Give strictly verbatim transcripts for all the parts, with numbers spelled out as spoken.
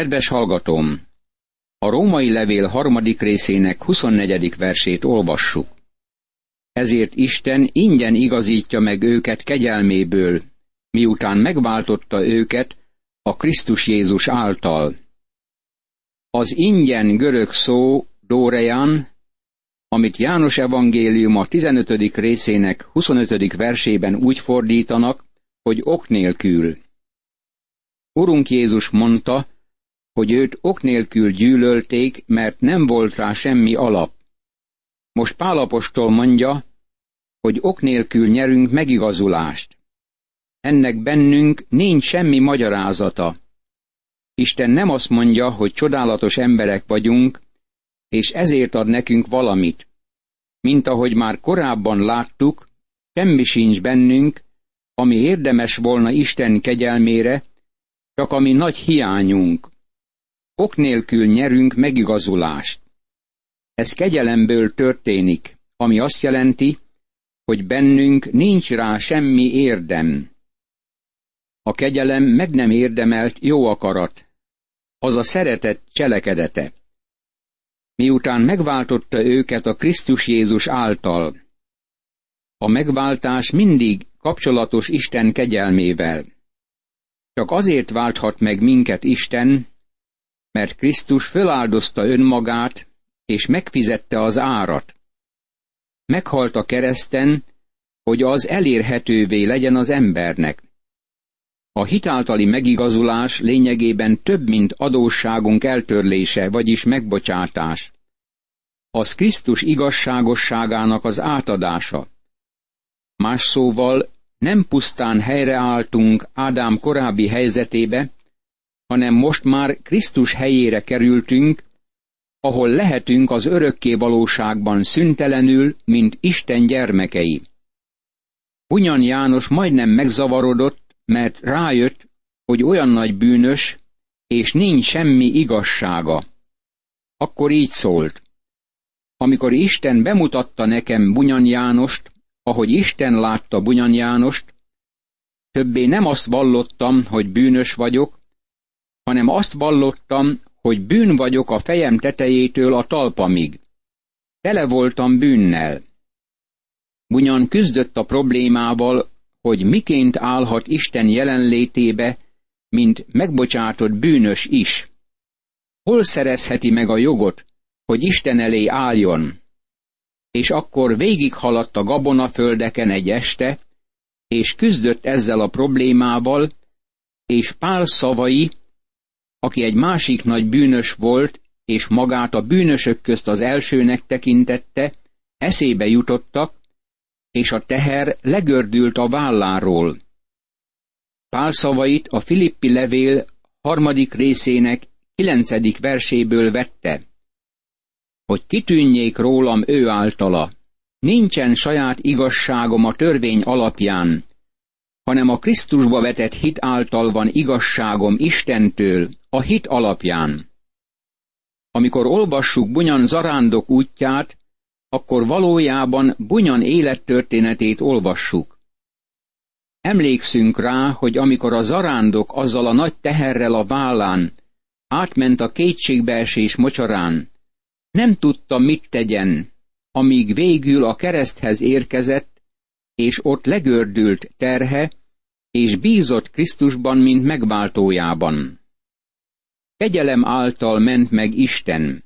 Kedves hallgatóm! A Római levél harmadik részének huszonnegyedik versét olvassuk. Ezért Isten ingyen igazítja meg őket kegyelméből, miután megváltotta őket a Krisztus Jézus által. Az ingyen görög szó dóreán, amit János evangéliuma tizenötödik részének huszonötödik versében úgy fordítanak, hogy ok nélkül. Urunk Jézus mondta, hogy őt ok nélkül gyűlölték, mert nem volt rá semmi alap. Most Pál apostol mondja, hogy ok nélkül nyerünk megigazulást. Ennek bennünk nincs semmi magyarázata. Isten nem azt mondja, hogy csodálatos emberek vagyunk, és ezért ad nekünk valamit. Mint ahogy már korábban láttuk, semmi sincs bennünk, ami érdemes volna Isten kegyelmére, csak ami nagy hiányunk. Ok nélkül nyerünk megigazulást. Ez kegyelemből történik, ami azt jelenti, hogy bennünk nincs rá semmi érdem. A kegyelem meg nem érdemelt jó akarat, az a szeretet cselekedete. Miután megváltotta őket a Krisztus Jézus által. A megváltás mindig kapcsolatos Isten kegyelmével. Csak azért válthat meg minket Isten, mert Krisztus föláldozta önmagát, és megfizette az árat. Meghalt a kereszten, hogy az elérhetővé legyen az embernek. A hitáltali megigazulás lényegében több, mint adósságunk eltörlése, vagyis megbocsátás. Az Krisztus igazságosságának az átadása. Más szóval, nem pusztán helyreálltunk Ádám korábbi helyzetébe, hanem most már Krisztus helyére kerültünk, ahol lehetünk az örökké valóságban szüntelenül, mint Isten gyermekei. Bunyan János majdnem megzavarodott, mert rájött, hogy olyan nagy bűnös, és nincs semmi igazsága. Akkor így szólt. Amikor Isten bemutatta nekem Bunyan Jánost, ahogy Isten látta Bunyan Jánost, többé nem azt vallottam, hogy bűnös vagyok, hanem azt vallottam, hogy bűn vagyok a fejem tetejétől a talpamig. Tele voltam bűnnel. Bunyan küzdött a problémával, hogy miként állhat Isten jelenlétébe, mint megbocsátott bűnös is. Hol szerezheti meg a jogot, hogy Isten elé álljon? És akkor végighaladt a gabonaföldeken egy este, és küzdött ezzel a problémával, és Pál szavai, aki egy másik nagy bűnös volt, és magát a bűnösök közt az elsőnek tekintette, eszébe jutottak, és a teher legördült a válláról. Pál szavait a Filippi levél harmadik részének kilencedik verséből vette, hogy kitűnjék rólam ő általa. Nincsen saját igazságom a törvény alapján, hanem a Krisztusba vetett hit által van igazságom Istentől, a hit alapján. Amikor olvassuk Bunyan zarándok útját, akkor valójában Bunyan élettörténetét olvassuk. Emlékszünk rá, hogy amikor a zarándok azzal a nagy teherrel a vállán átment a kétségbeesés mocsarán, nem tudta, mit tegyen, amíg végül a kereszthez érkezett, és ott legördült terhe, és bízott Krisztusban, mint megváltójában. Kegyelem által ment meg Isten.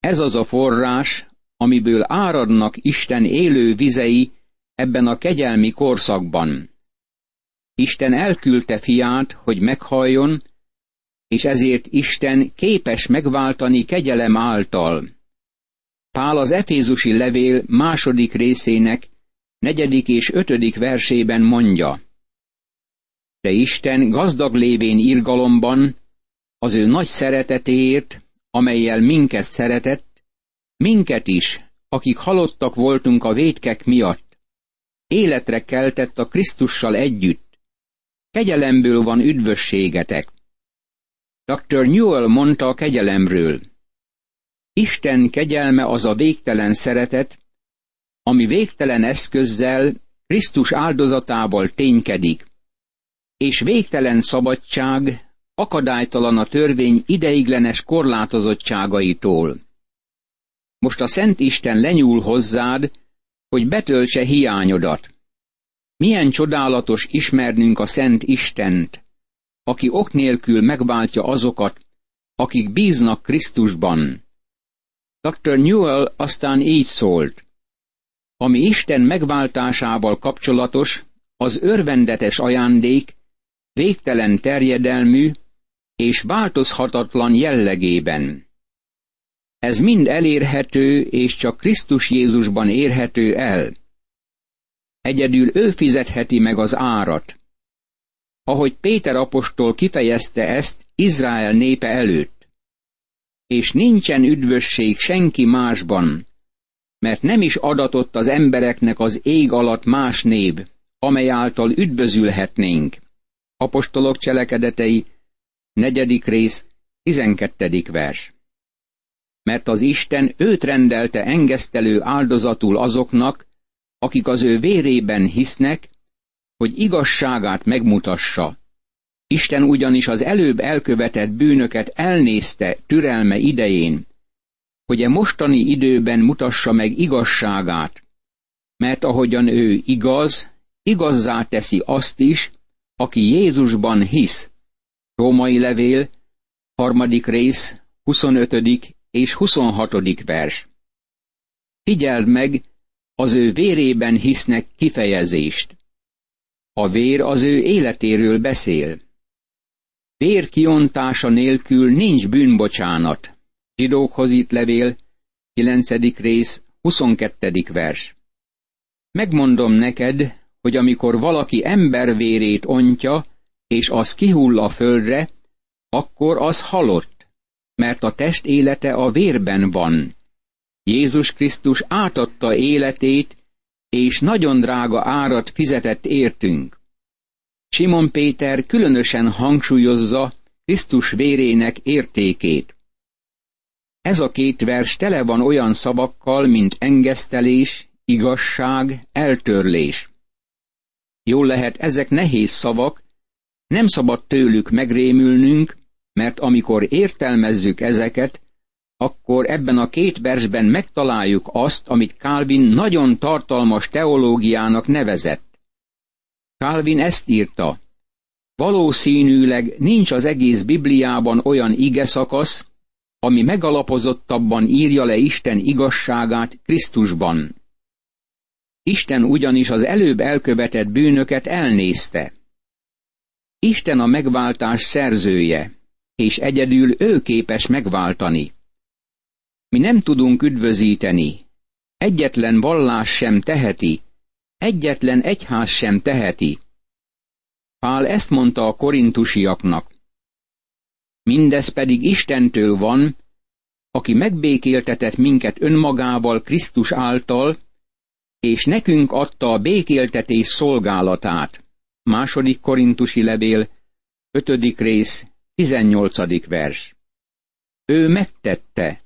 Ez az a forrás, amiből áradnak Isten élő vizei ebben a kegyelmi korszakban. Isten elküldte fiát, hogy meghalljon, és ezért Isten képes megváltani kegyelem által. Pál az Efézusi levél második részének negyedik és ötödik versében mondja. De Isten gazdag lévén irgalomban, az ő nagy szeretetéért, amellyel minket szeretett, minket is, akik halottak voltunk a vétkek miatt, életre keltett a Krisztussal együtt. Kegyelemből van üdvösségetek. doktor Newell mondta a kegyelemről. Isten kegyelme az a végtelen szeretet, ami végtelen eszközzel, Krisztus áldozatával ténykedik, és végtelen szabadság, akadálytalan a törvény ideiglenes korlátozottságaitól. Most a Szent Isten lenyúl hozzád, hogy betöltse hiányodat. Milyen csodálatos ismernünk a Szent Istent, aki ok nélkül megváltja azokat, akik bíznak Krisztusban. doktor Newell aztán így szólt: ami Isten megváltásával kapcsolatos, az örvendetes ajándék végtelen terjedelmű és változhatatlan jellegében. Ez mind elérhető és csak Krisztus Jézusban érhető el. Egyedül ő fizetheti meg az árat. Ahogy Péter apostol kifejezte ezt Izrael népe előtt. És nincsen üdvösség senki másban, mert nem is adatott az embereknek az ég alatt más név, amely által üdvözülhetnénk. Apostolok Cselekedetei, negyedik rész, tizenkettedik vers. Mert az Isten őt rendelte engesztelő áldozatul azoknak, akik az ő vérében hisznek, hogy igazságát megmutassa. Isten ugyanis az előbb elkövetett bűnöket elnézte türelme idején, hogy e mostani időben mutassa meg igazságát, mert ahogyan ő igaz, igazzá teszi azt is, aki Jézusban hisz. Római levél, harmadik rész, huszonötödik és huszonhatodik vers. Figyeld meg az ő vérében hisznek kifejezést. A vér az ő életéről beszél. Vér kiontása nélkül nincs bűnbocsánat. Zsidókhoz írt levél, kilencedik rész, huszonkettedik vers. Megmondom neked, hogy amikor valaki ember vérét ontja, és az kihull a földre, akkor az halott, mert a test élete a vérben van. Jézus Krisztus átadta életét, és nagyon drága árat fizetett értünk. Simon Péter különösen hangsúlyozza Krisztus vérének értékét. Ez a két vers tele van olyan szavakkal, mint engesztelés, igazság, eltörlés. Jól lehet, ezek nehéz szavak, nem szabad tőlük megrémülnünk, mert amikor értelmezzük ezeket, akkor ebben a két versben megtaláljuk azt, amit Calvin nagyon tartalmas teológiának nevezett. Calvin ezt írta: valószínűleg nincs az egész Bibliában olyan igeszakasz, ami megalapozottabban írja le Isten igazságát Krisztusban. Isten ugyanis az előbb elkövetett bűnöket elnézte. Isten a megváltás szerzője, és egyedül ő képes megváltani. Mi nem tudunk üdvözíteni, egyetlen vallás sem teheti, egyetlen egyház sem teheti. Pál ezt mondta a korintusiaknak. Mindez pedig Istentől van, aki megbékéltetett minket önmagával Krisztus által, és nekünk adta a békéltetés szolgálatát. második. Korintusi levél, ötödik rész, tizennyolcadik vers. Ő megtette,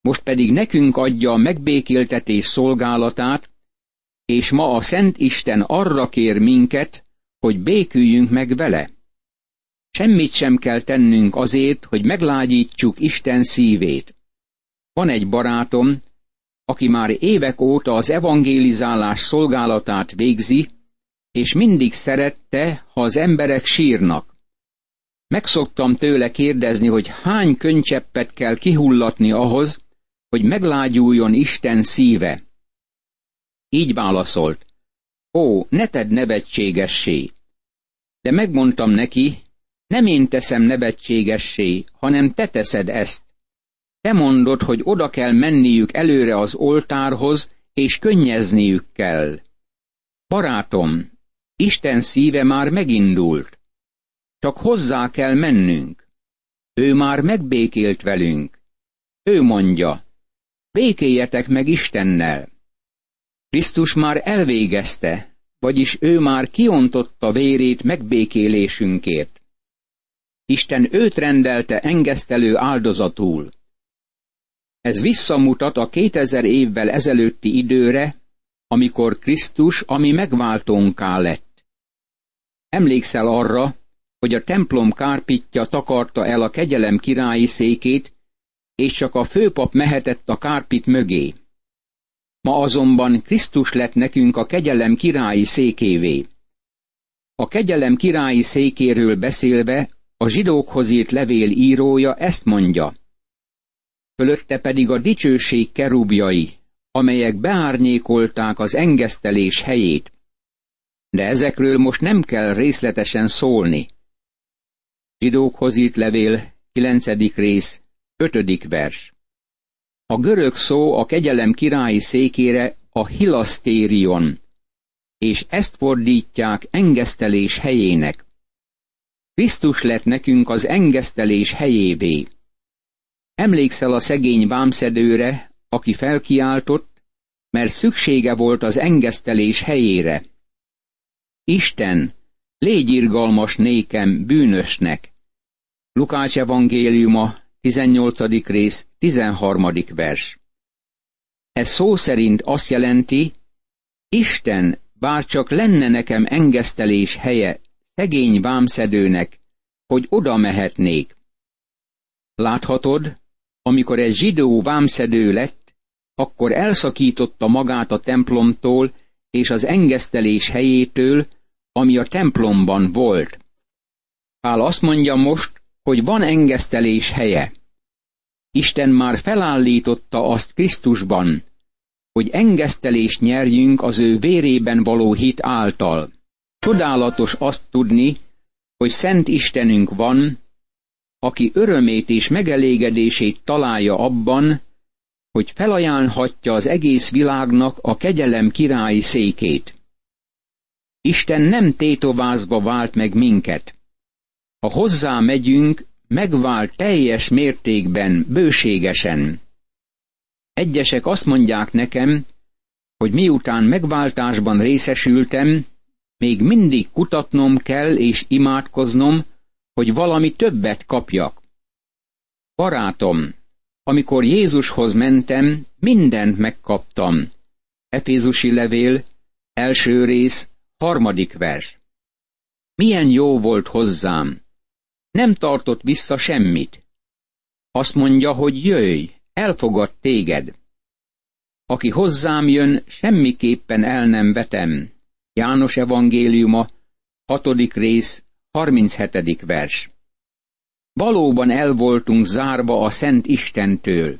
most pedig nekünk adja a megbékéltetés szolgálatát, és ma a Szent Isten arra kér minket, hogy béküljünk meg vele. Semmit sem kell tennünk azért, hogy meglágyítsuk Isten szívét. Van egy barátom, aki már évek óta az evangelizálás szolgálatát végzi, és mindig szerette, ha az emberek sírnak. Megszoktam tőle kérdezni, hogy hány könycseppet kell kihullatni ahhoz, hogy meglágyuljon Isten szíve. Így válaszolt: ó, ne tedd nevetségessé! De megmondtam neki, nem én teszem nevetségessé, hanem te teszed ezt. Te mondod, hogy oda kell menniük előre az oltárhoz, és könnyezniük kell. Barátom, Isten szíve már megindult. Csak hozzá kell mennünk. Ő már megbékélt velünk. Ő mondja: békéljetek meg Istennel. Krisztus már elvégezte, vagyis ő már kiontotta vérét megbékélésünkért. Isten őt rendelte engesztelő áldozatul. Ez visszamutat a kétezer évvel ezelőtti időre, amikor Krisztus a mi megváltónká lett. Emlékszel arra, hogy a templom kárpitja takarta el a kegyelem királyi székét, és csak a főpap mehetett a kárpit mögé. Ma azonban Krisztus lett nekünk a kegyelem királyi székévé. A kegyelem királyi székéről beszélve a Zsidókhoz írt levél írója ezt mondja. Fölötte pedig a dicsőség kerubjai, amelyek beárnyékolták az engesztelés helyét. De ezekről most nem kell részletesen szólni. Zsidókhoz írt levél, kilencedik rész, ötödik vers. A görög szó a kegyelem királyi székére a hilasztérion, és ezt fordítják engesztelés helyének. Krisztus lett nekünk az engesztelés helyévé. Emlékszel a szegény vámszedőre, aki felkiáltott, mert szüksége volt az engesztelés helyére. Isten, légy irgalmas nékem, bűnösnek. Lukács evangéliuma, tizennyolcadik rész, tizenharmadik vers. Ez szó szerint azt jelenti, Isten, bárcsak lenne nekem engesztelés helye, szegény vámszedőnek, hogy oda mehetnék. Láthatod, amikor egy zsidó vámszedő lett, akkor elszakította magát a templomtól és az engesztelés helyétől, ami a templomban volt. Pál azt mondja most, hogy van engesztelés helye. Isten már felállította azt Krisztusban, hogy engesztelést nyerjünk az ő vérében való hit által. Csodálatos azt tudni, hogy szent Istenünk van, aki örömét és megelégedését találja abban, hogy felajánlhatja az egész világnak a kegyelem királyi székét. Isten nem tétovázva vált meg minket. Ha hozzá megyünk, megvált teljes mértékben, bőségesen. Egyesek azt mondják nekem, hogy miután megváltásban részesültem, még mindig kutatnom kell és imádkoznom, hogy valami többet kapjak. Barátom, amikor Jézushoz mentem, mindent megkaptam. Efézusi levél, első rész, harmadik vers. Milyen jó volt hozzám! Nem tartott vissza semmit. Azt mondja, hogy jöjj, elfogad téged. Aki hozzám jön, semmiképpen el nem vetem. János evangéliuma, hatodik rész, harminchetedik vers. Valóban el voltunk zárva a Szent Istentől,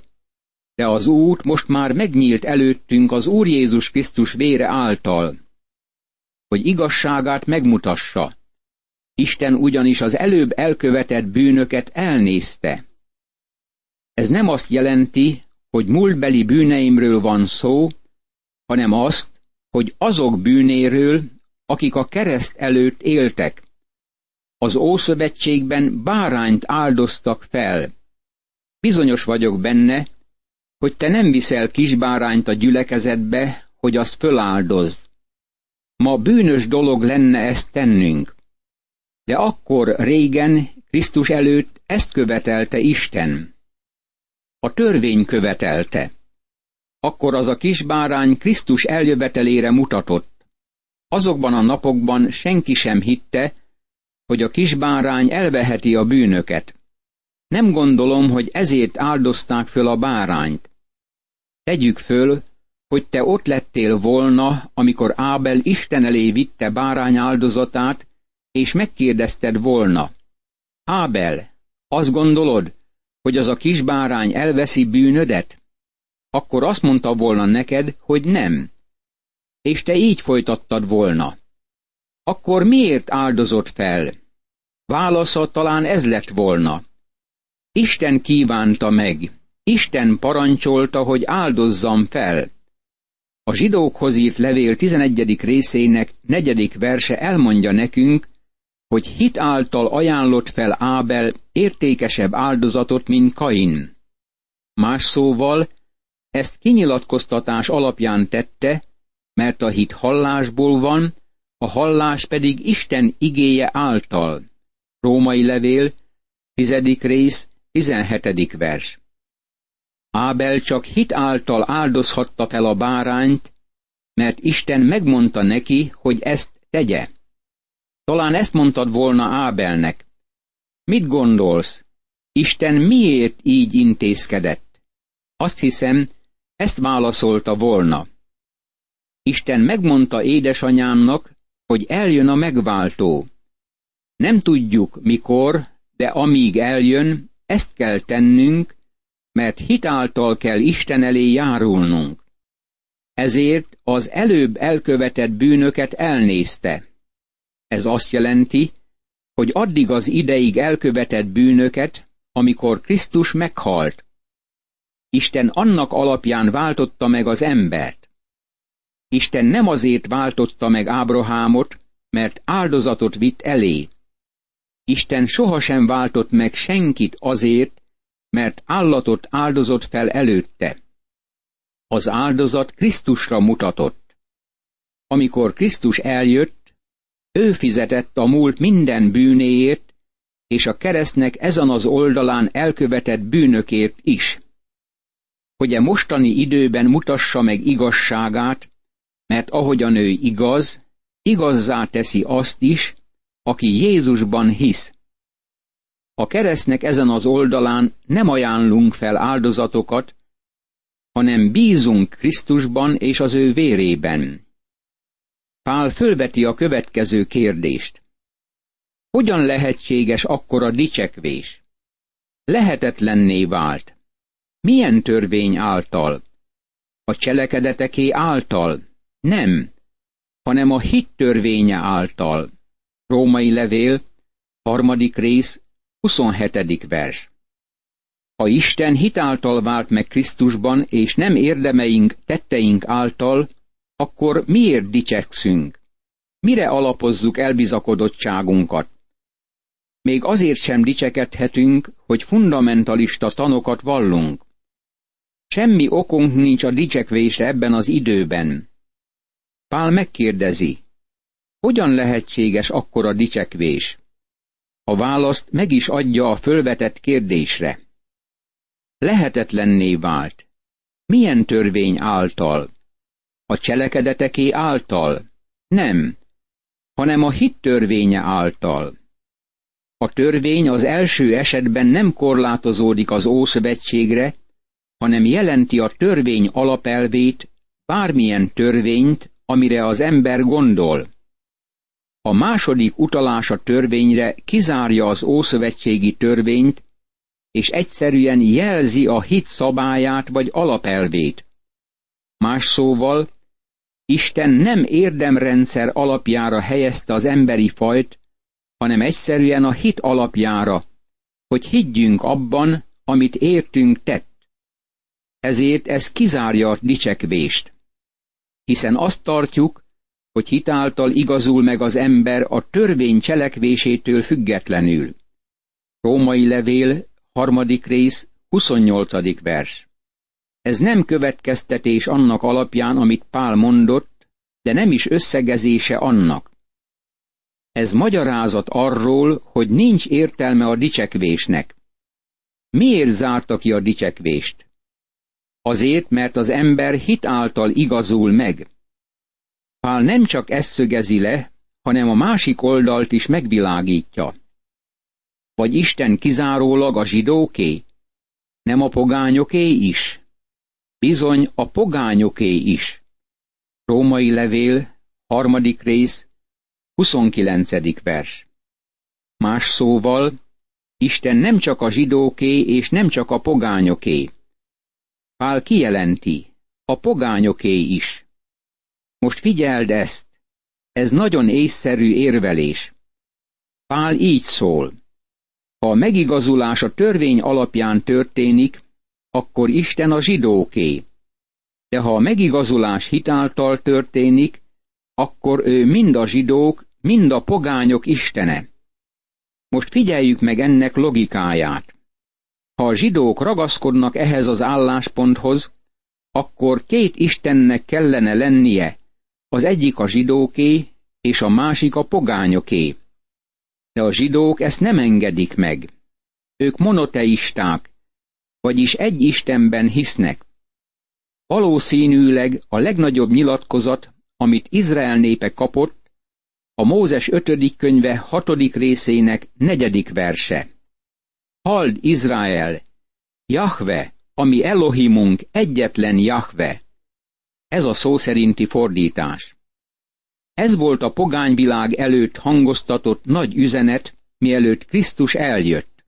de az út most már megnyílt előttünk az Úr Jézus Krisztus vére által, hogy igazságát megmutassa. Isten ugyanis az előbb elkövetett bűnöket elnézte. Ez nem azt jelenti, hogy múltbeli bűneimről van szó, hanem azt, hogy azok bűnéről, akik a kereszt előtt éltek. Az Ószövetségben bárányt áldoztak fel. Bizonyos vagyok benne, hogy te nem viszel kisbárányt a gyülekezetbe, hogy azt föláldozd. Ma bűnös dolog lenne ezt tennünk. De akkor régen, Krisztus előtt ezt követelte Isten. A törvény követelte. Akkor az a kisbárány Krisztus eljövetelére mutatott. Azokban a napokban senki sem hitte, hogy a kisbárány elveheti a bűnöket. Nem gondolom, hogy ezért áldozták föl a bárányt. Tegyük föl, hogy te ott lettél volna, amikor Ábel Isten elé vitte bárány áldozatát, és megkérdezted volna. Ábel, azt gondolod, hogy az a kisbárány elveszi bűnödet? Akkor azt mondta volna neked, hogy nem. És te így folytattad volna. Akkor miért áldozott fel? Válasza talán ez lett volna. Isten kívánta meg, Isten parancsolta, hogy áldozzam fel. A Zsidókhoz írt levél tizenegyedik részének negyedik verse elmondja nekünk, hogy hit által ajánlott fel Ábel értékesebb áldozatot, mint Kain. Más szóval, ezt kinyilatkoztatás alapján tette, mert a hit hallásból van, a hallás pedig Isten igéje által. Római levél, tizedik rész, tizenhetedik vers. Ábel csak hit által áldozhatta fel a bárányt, mert Isten megmondta neki, hogy ezt tegye. Talán ezt mondtad volna Ábelnek. Mit gondolsz? Isten miért így intézkedett? Azt hiszem, ezt válaszolta volna. Isten megmondta édesanyámnak, hogy eljön a megváltó. Nem tudjuk mikor, de amíg eljön, ezt kell tennünk, mert hitáltal kell Isten elé járulnunk. Ezért az előbb elkövetett bűnöket elnézte. Ez azt jelenti, hogy addig az ideig elkövetett bűnöket, amikor Krisztus meghalt. Isten annak alapján váltotta meg az embert. Isten nem azért váltotta meg Ábrahámot, mert áldozatot vitt elé. Isten sohasem váltott meg senkit azért, mert állatot áldozott fel előtte. Az áldozat Krisztusra mutatott. Amikor Krisztus eljött, ő fizetett a múlt minden bűnéért, és a keresztnek ezen az oldalán elkövetett bűnökért is. Hogy a mostani időben mutassa meg igazságát, mert ahogyan ő igaz, igazzá teszi azt is, aki Jézusban hisz. A keresztnek ezen az oldalán nem ajánlunk fel áldozatokat, hanem bízunk Krisztusban és az ő vérében. Pál fölveti a következő kérdést. Hogyan lehetséges akkora dicsekvés? Lehetetlenné vált. Milyen törvény által? A cselekedeteké által? Nem, hanem a hit törvénye által. Római levél, harmadik rész, huszonhetedik vers. Ha Isten hitáltal vált meg Krisztusban, és nem érdemeink, tetteink által, akkor miért dicsekszünk? Mire alapozzuk elbizakodottságunkat? Még azért sem dicsekedhetünk, hogy fundamentalista tanokat vallunk. Semmi okunk nincs a dicsekvésre ebben az időben. Pál megkérdezi, hogyan lehetséges akkora dicsekvés? A választ meg is adja a fölvetett kérdésre. Lehetetlenné vált. Milyen törvény által? A cselekedeteké által? Nem, hanem a hit törvénye által. A törvény az első esetben nem korlátozódik az Ószövetségre, hanem jelenti a törvény alapelvét, bármilyen törvényt, amire az ember gondol. A második utalás a törvényre kizárja az ószövetségi törvényt, és egyszerűen jelzi a hit szabályát vagy alapelvét. Más szóval, Isten nem érdemrendszer alapjára helyezte az emberi fajt, hanem egyszerűen a hit alapjára, hogy higgyünk abban, amit értünk tett. Ezért ez kizárja a dicsekvést. Hiszen azt tartjuk, hogy hitáltal igazul meg az ember a törvény cselekvésétől függetlenül. Római levél, harmadik rész, huszonnyolcadik vers. Ez nem következtetés annak alapján, amit Pál mondott, de nem is összegezése annak. Ez magyarázat arról, hogy nincs értelme a dicsekvésnek. Miért zárta ki a dicsekvést? Azért, mert az ember hitáltal igazul meg. Pál nem csak ezt szögezi le, hanem a másik oldalt is megvilágítja. Vagy Isten kizárólag a zsidóké? Nem a pogányoké is? Bizony a pogányoké is. Római levél, harmadik rész, huszonkilencedik vers. Más szóval, Isten nem csak a zsidóké és nem csak a pogányoké. Pál kijelenti, a pogányoké is. Most figyeld ezt, ez nagyon észszerű érvelés. Pál így szól. Ha a megigazulás a törvény alapján történik, akkor Isten a zsidóké. De ha a megigazulás hitáltal történik, akkor ő mind a zsidók, mind a pogányok istene. Most figyeljük meg ennek logikáját. Ha a zsidók ragaszkodnak ehhez az állásponthoz, akkor két Istennek kellene lennie, az egyik a zsidóké, és a másik a pogányoké. De a zsidók ezt nem engedik meg. Ők monoteisták, vagyis egy Istenben hisznek. Valószínűleg a legnagyobb nyilatkozat, amit Izrael népe kapott, a Mózes ötödik könyve hatodik részének negyedik verse. Halld, Izrael! Jahve, ami Elohimunk, egyetlen Jahve. Ez a szó szerinti fordítás. Ez volt a pogányvilág előtt hangoztatott nagy üzenet, mielőtt Krisztus eljött.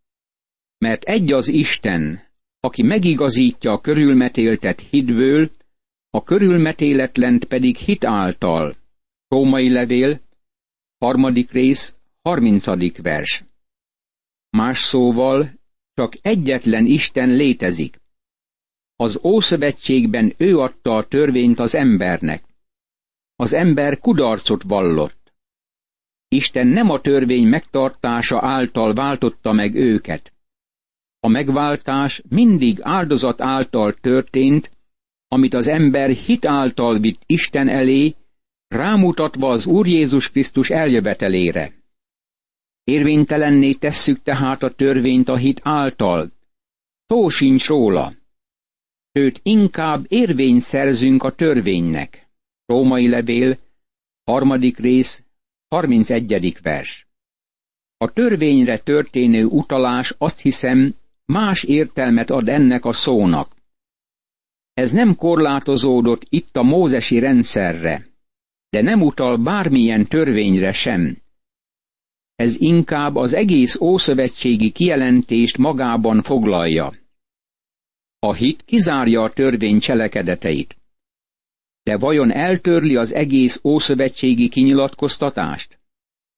Mert egy az Isten, aki megigazítja a körülmetéltet hitből, a körülmetéletlent pedig hit által. Római levél, harmadik rész, harmincadik vers. Más szóval, csak egyetlen Isten létezik. Az Ószövetségben ő adta a törvényt az embernek. Az ember kudarcot vallott. Isten nem a törvény megtartása által váltotta meg őket. A megváltás mindig áldozat által történt, amit az ember hit által vitt Isten elé, rámutatva az Úr Jézus Krisztus eljövetelére. Érvénytelenné tesszük tehát a törvényt a hit által. Szó sincs róla. Sőt, inkább érvényt szerzünk a törvénynek. Római levél, harmadik rész, harmincegyedik vers. A törvényre történő utalás, azt hiszem, más értelmet ad ennek a szónak. Ez nem korlátozódott itt a mózesi rendszerre, de nem utal bármilyen törvényre sem. Ez inkább az egész ószövetségi kijelentést magában foglalja. A hit kizárja a törvény cselekedeteit. De vajon eltörli az egész ószövetségi kinyilatkoztatást?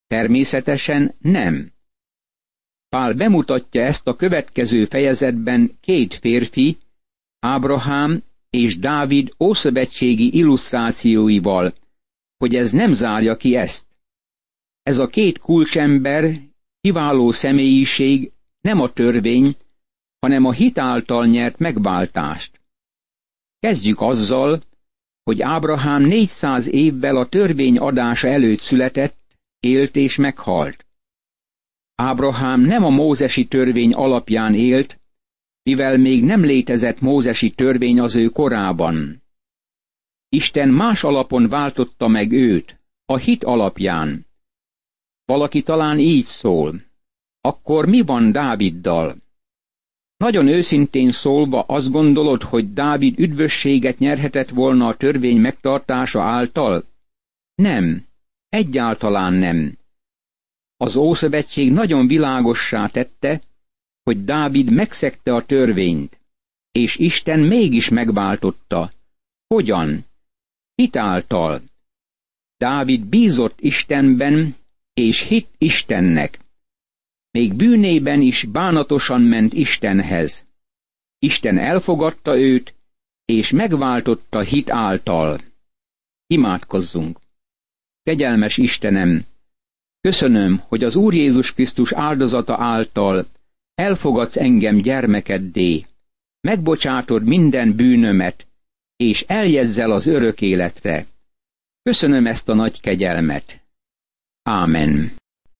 Természetesen nem. Pál bemutatja ezt a következő fejezetben két férfi, Ábrahám és Dávid ószövetségi illusztrációival, hogy ez nem zárja ki ezt. Ez a két kulcsember, kiváló személyiség nem a törvény, hanem a hit által nyert megváltást. Kezdjük azzal, hogy Ábrahám négyszáz évvel a törvény adása előtt született, élt és meghalt. Ábrahám nem a mózesi törvény alapján élt, mivel még nem létezett mózesi törvény az ő korában. Isten más alapon váltotta meg őt, a hit alapján. Valaki talán így szól: akkor mi van Dáviddal? Nagyon őszintén szólva, azt gondolod, hogy Dávid üdvösséget nyerhetett volna a törvény megtartása által? Nem, egyáltalán nem. Az Ószövetség nagyon világossá tette, hogy Dávid megszegte a törvényt, és Isten mégis megváltotta. Hogyan? Hit által. Dávid bízott Istenben, és hitt Istennek. Még bűnében is bánatosan ment Istenhez. Isten elfogadta őt, és megváltotta hit által. Imádkozzunk! Kegyelmes Istenem! Köszönöm, hogy az Úr Jézus Krisztus áldozata által elfogadsz engem gyermekeddé, megbocsátod minden bűnömet, és eljegyzel az örök életre. Köszönöm ezt a nagy kegyelmet. Ámen.